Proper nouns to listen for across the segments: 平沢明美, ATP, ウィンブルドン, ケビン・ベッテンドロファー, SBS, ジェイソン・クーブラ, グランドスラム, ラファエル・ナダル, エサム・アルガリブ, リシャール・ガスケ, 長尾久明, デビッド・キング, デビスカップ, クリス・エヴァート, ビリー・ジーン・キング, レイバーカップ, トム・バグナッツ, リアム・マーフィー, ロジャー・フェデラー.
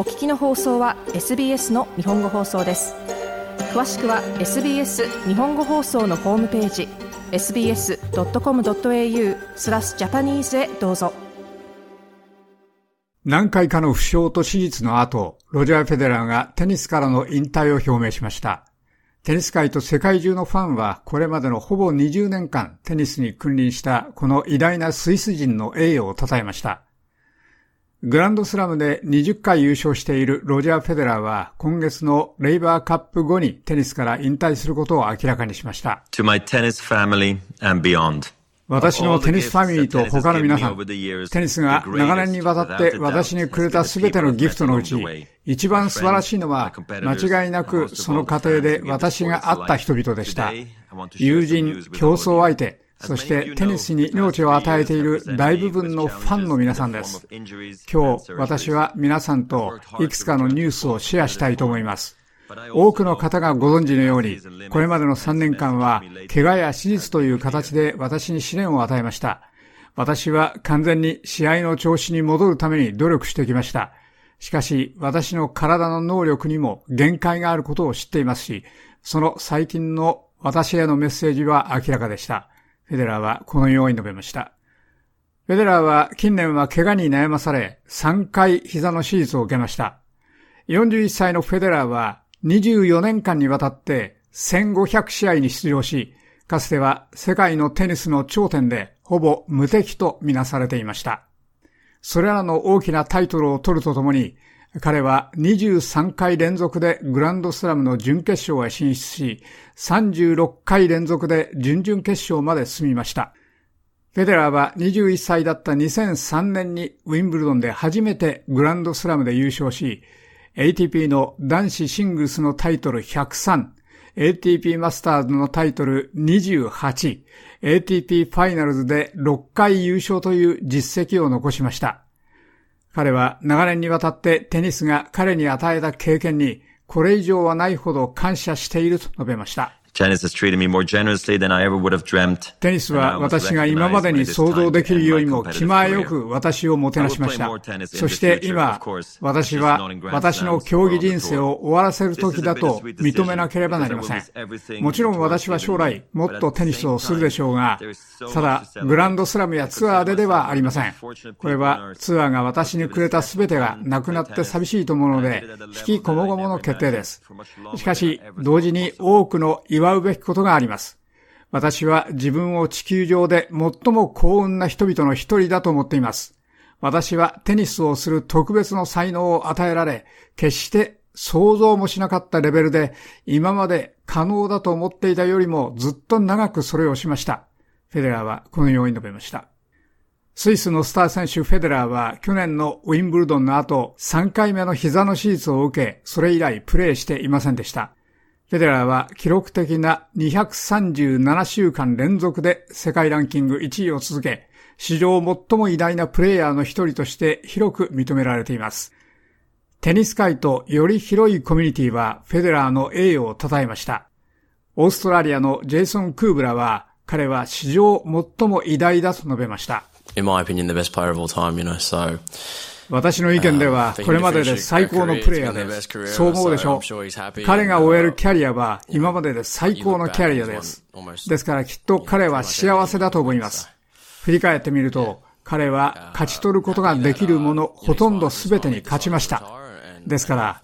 お聞きの放送は SBS の日本語放送です。詳しくは SBS 日本語放送のホームページ sbs.com.au/japanese へどうぞ。何回かの負傷と手術の後、ロジャー・フェデラーがテニスからの引退を表明しました。テニス界と世界中のファンは、これまでのほぼ20年間テニスに君臨したこの偉大なスイス人の栄誉を称えました。グランドスラムで20回優勝しているロジャー・フェデラーは、今月のレイバーカップ後にテニスから引退することを明らかにしました。To my tennis family and beyond.私のテニスファミリーと他の皆さん、テニスが長年にわたって私にくれたすべてのギフトのうち、一番素晴らしいのは、間違いなくその過程で私が会った人々でした。友人、競争相手、そしてテニスに命を与えている大部分のファンの皆さんです。今日、私は皆さんといくつかのニュースをシェアしたいと思います。多くの方がご存知のように、これまでの3年間は、怪我や手術という形で私に試練を与えました。私は完全に試合の調子に戻るために努力してきました。しかし、私の体の能力にも限界があることを知っていますし、その最近の私へのメッセージは明らかでした。フェデラーはこのように述べました。フェデラーは近年は怪我に悩まされ、3回膝の手術を受けました。41歳のフェデラーは、24年間にわたって1500試合に出場し、かつては世界のテニスの頂点でほぼ無敵とみなされていました。それらの大きなタイトルを取るとともに、彼は23回連続でグランドスラムの準決勝へ進出し、36回連続で準々決勝まで進みました。フェデラーは21歳だった2003年にウィンブルドンで初めてグランドスラムで優勝し、ATP の男子シングルスのタイトル103、ATP マスターズのタイトル28、ATP ファイナルズで6回優勝という実績を残しました。彼は長年にわたってテニスが彼に与えた経験に、これ以上はないほど感謝していると述べました。テニスは私が今までに想像できるよりも気前よく私をもてなしました。そして今、私は私の競技人生を終わらせる時だと認めなければなりません。もちろん私は将来もっとテニスをするでしょうが、ただグランドスラムやツアーでではありません。これはツアーが私にくれた全てがなくなって寂しいと思うので、引きこもごもの決定です。しかし、同時に多くの祝うべきことがあります。私は自分を地球上で最も幸運な人々の一人だと思っています。私はテニスをする特別の才能を与えられ、決して想像もしなかったレベルで、今まで可能だと思っていたよりもずっと長くそれをしました。フェデラーはこのように述べました。スイスのスター選手フェデラーは去年のウィンブルドンの後、3回目の膝の手術を受け、それ以来プレーしていませんでした。フェデラーは記録的な237週間連続で世界ランキング1位を続け、史上最も偉大なプレイヤーの一人として広く認められています。テニス界とより広いコミュニティはフェデラーの栄誉を称えました。オーストラリアのジェイソン・クーブラは、彼は史上最も偉大だと述べました。In my opinion, the best player of all time, you know, so...私の意見では、これまでで最高のプレイヤーです。そう思うでしょう。彼が終えるキャリアは、今までで最高のキャリアです。ですからきっと彼は幸せだと思います。振り返ってみると、彼は勝ち取ることができるもの、ほとんど全てに勝ちました。ですから、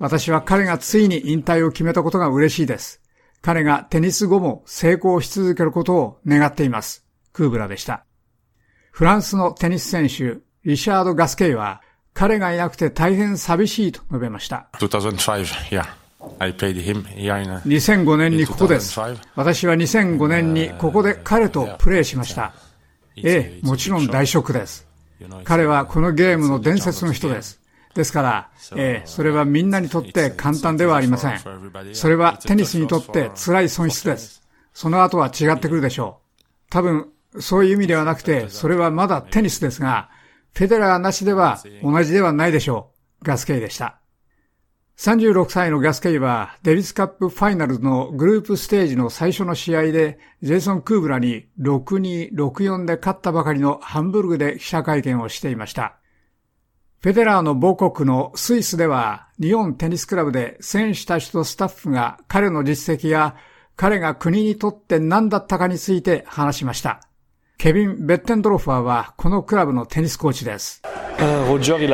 私は彼がついに引退を決めたことが嬉しいです。彼がテニス後も成功し続けることを願っています。クーブラでした。フランスのテニス選手、リシャード・ガスケイは、彼がいなくて大変寂しいと述べました。2005年にここです。私は2005年にここで彼とプレーしました。もちろん大ショックです。彼はこのゲームの伝説の人です。ですから、それはみんなにとって簡単ではありません。それはテニスにとって辛い損失です。その後は違ってくるでしょう。多分、そういう意味ではなくて、それはまだテニスですが、フェデラーなしでは同じではないでしょう。ガスケイでした。36歳のガスケイはデビスカップファイナルのグループステージの最初の試合でジェイソン・クーブラに 6-2、6-4 で勝ったばかりのハンブルグで記者会見をしていました。フフェデラーの母国のスイスでは、日本テニスクラブで選手たちとスタッフが彼の実績や彼が国にとって何だったかについて話しました。ケビン・ベッテンドロファーはこのクラブのテニスコーチです。ロジャー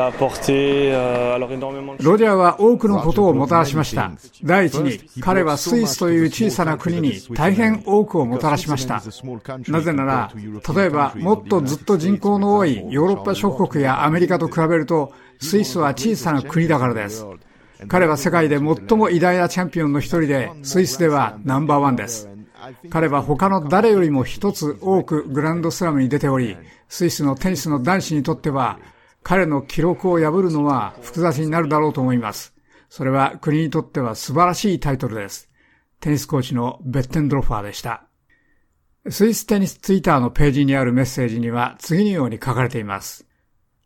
は多くのことをもたらしました。第一に、彼はスイスという小さな国に大変多くをもたらしました。なぜなら、例えばもっとずっと人口の多いヨーロッパ諸国やアメリカと比べると、スイスは小さな国だからです。彼は世界で最も偉大なチャンピオンの一人で、スイスではナンバー1です。彼は他の誰よりも一つ多くグランドスラムに出ており、スイスのテニスの男子にとっては、彼の記録を破るのは複雑になるだろうと思います。それは国にとっては素晴らしいタイトルです。テニスコーチのベッテンドロファーでした。スイステニスツイッターのページにあるメッセージには次のように書かれています。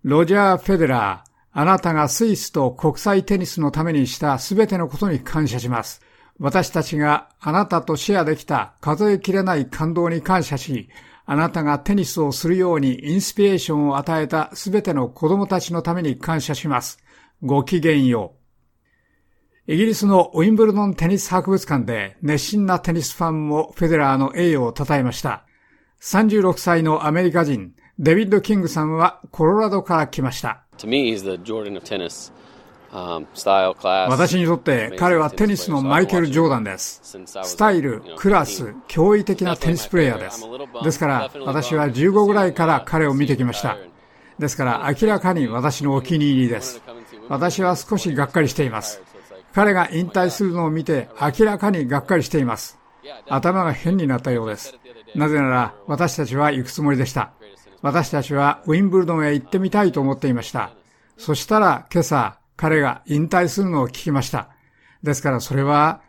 ロジャー・フェデラー、あなたがスイスと国際テニスのためにしたすべてのことに感謝します。私たちがあなたとシェアできた数えきれない感動に感謝し、あなたがテニスをするようにインスピレーションを与えたすべての子供たちのために感謝します。ごきげんよう。イギリスのウィンブルドンテニス博物館で熱心なテニスファンもフェデラーの栄誉を称えました。36歳のアメリカ人、デビッド・キングさんはコロラドから来ました。私にとって彼はテニスのマイケル・ジョーダンです。スタイル、クラス、驚異的なテニスプレーヤーです。ですから私は15ぐらいから彼を見てきました。ですから明らかに私のお気に入りです。私は少しがっかりしています。彼が引退するのを見て明らかにがっかりしています。頭が変になったようです。なぜなら私たちは行くつもりでした。私たちはウィンブルドンへ行ってみたいと思っていました。そしたら今朝、彼が引退するのを聞きました。ですからそれは、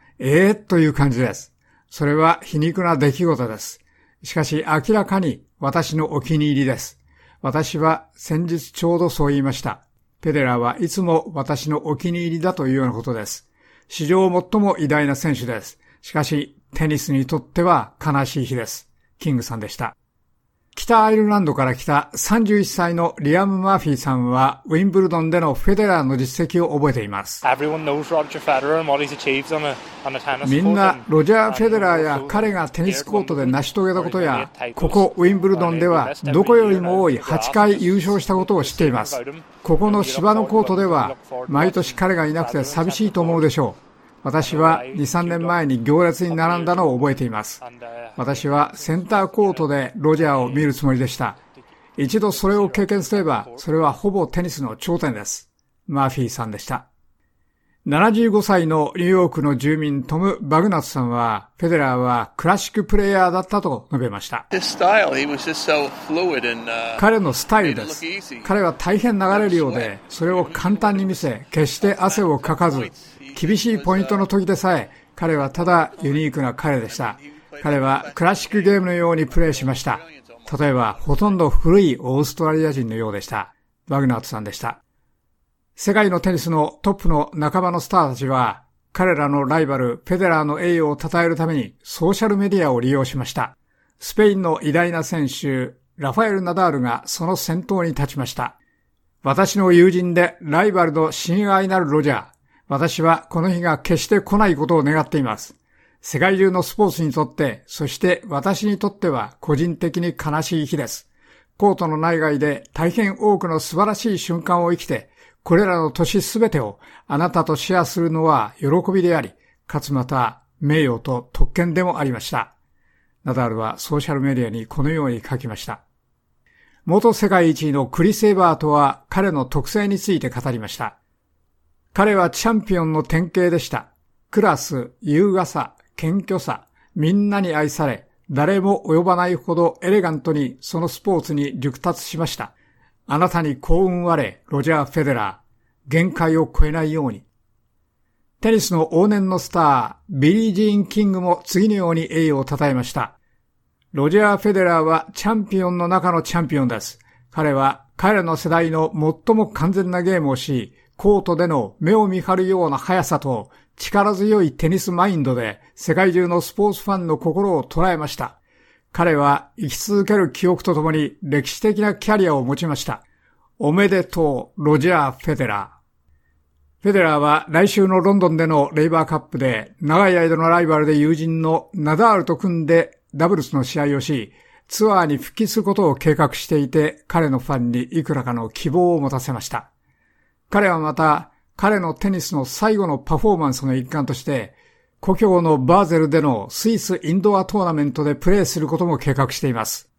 という感じです。それは皮肉な出来事です。しかし明らかに私のお気に入りです。私は先日ちょうどそう言いました。フェデラーはいつも私のお気に入りだというようなことです。史上最も偉大な選手です。しかしテニスにとっては悲しい日です。キングさんでした。北アイルランドから来た31歳のリアム・マーフィーさんはウィンブルドンでのフェデラーの実績を覚えています。みんなロジャー・フェデラーや彼がテニスコートで成し遂げたことや、ここウィンブルドンではどこよりも多い8回優勝したことを知っています。ここの芝のコートでは毎年彼がいなくて寂しいと思うでしょう。私は 2,3 年前に行列に並んだのを覚えています。私はセンターコートでロジャーを見るつもりでした。一度それを経験すれば、それはほぼテニスの頂点です。マーフィーさんでした。75歳のニューヨークの住民トム・バグナッツさんは、フェデラーはクラシックプレイヤーだったと述べました。彼のスタイルです。彼は大変流れるようで、それを簡単に見せ、決して汗をかかず、厳しいポイントの時でさえ、彼はただユニークな彼でした。彼はクラシックゲームのようにプレーしました。例えば、ほとんど古いオーストラリア人のようでした。バグナートさんでした。世界のテニスのトップの仲間のスターたちは、彼らのライバル、フェデラーの栄誉を称えるためにソーシャルメディアを利用しました。スペインの偉大な選手、ラファエル・ナダールがその先頭に立ちました。私の友人でライバルの親愛なるロジャー。私はこの日が決して来ないことを願っています。世界中のスポーツにとって、そして私にとっては個人的に悲しい日です。コートの内外で大変多くの素晴らしい瞬間を生きて、これらの年すべてをあなたとシェアするのは喜びであり、かつまた名誉と特権でもありました。ナダルはソーシャルメディアにこのように書きました。元世界一位のクリス・エヴァートは彼の特性について語りました。彼はチャンピオンの典型でした。クラス、優雅さ、謙虚さ、みんなに愛され、誰も及ばないほどエレガントにそのスポーツに熟達しました。あなたに幸運あれ、ロジャー・フェデラー。限界を超えないように。テニスの往年のスター、ビリー・ジーン・キングも次のように栄誉を称えました。ロジャー・フェデラーはチャンピオンの中のチャンピオンです。彼は彼の世代の最も完全なゲームをし、コートでの目を見張るような速さと力強いテニスマインドで世界中のスポーツファンの心を捉えました。彼は生き続ける記憶とともに歴史的なキャリアを持ちました。おめでとうロジャー・フェデラー。フェデラーは来週のロンドンでのレイバーカップで長い間のライバルで友人のナダールと組んでダブルスの試合をし、ツアーに復帰することを計画していて、彼のファンにいくらかの希望を持たせました。彼はまた、彼のテニスの最後のパフォーマンスの一環として、故郷のバーゼルでのスイスインドアトーナメントでプレーすることも計画しています。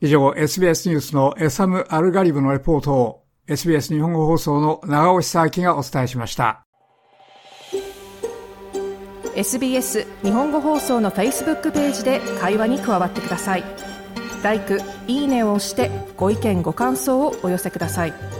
以上、SBS ニュースのエサム・アルガリブのレポートを SBS 日本語放送の長尾久明がお伝えしました。SBS 日本語放送の Facebook ページで会話に加わってください。LIKE、いいねを押してご意見ご感想をお寄せください。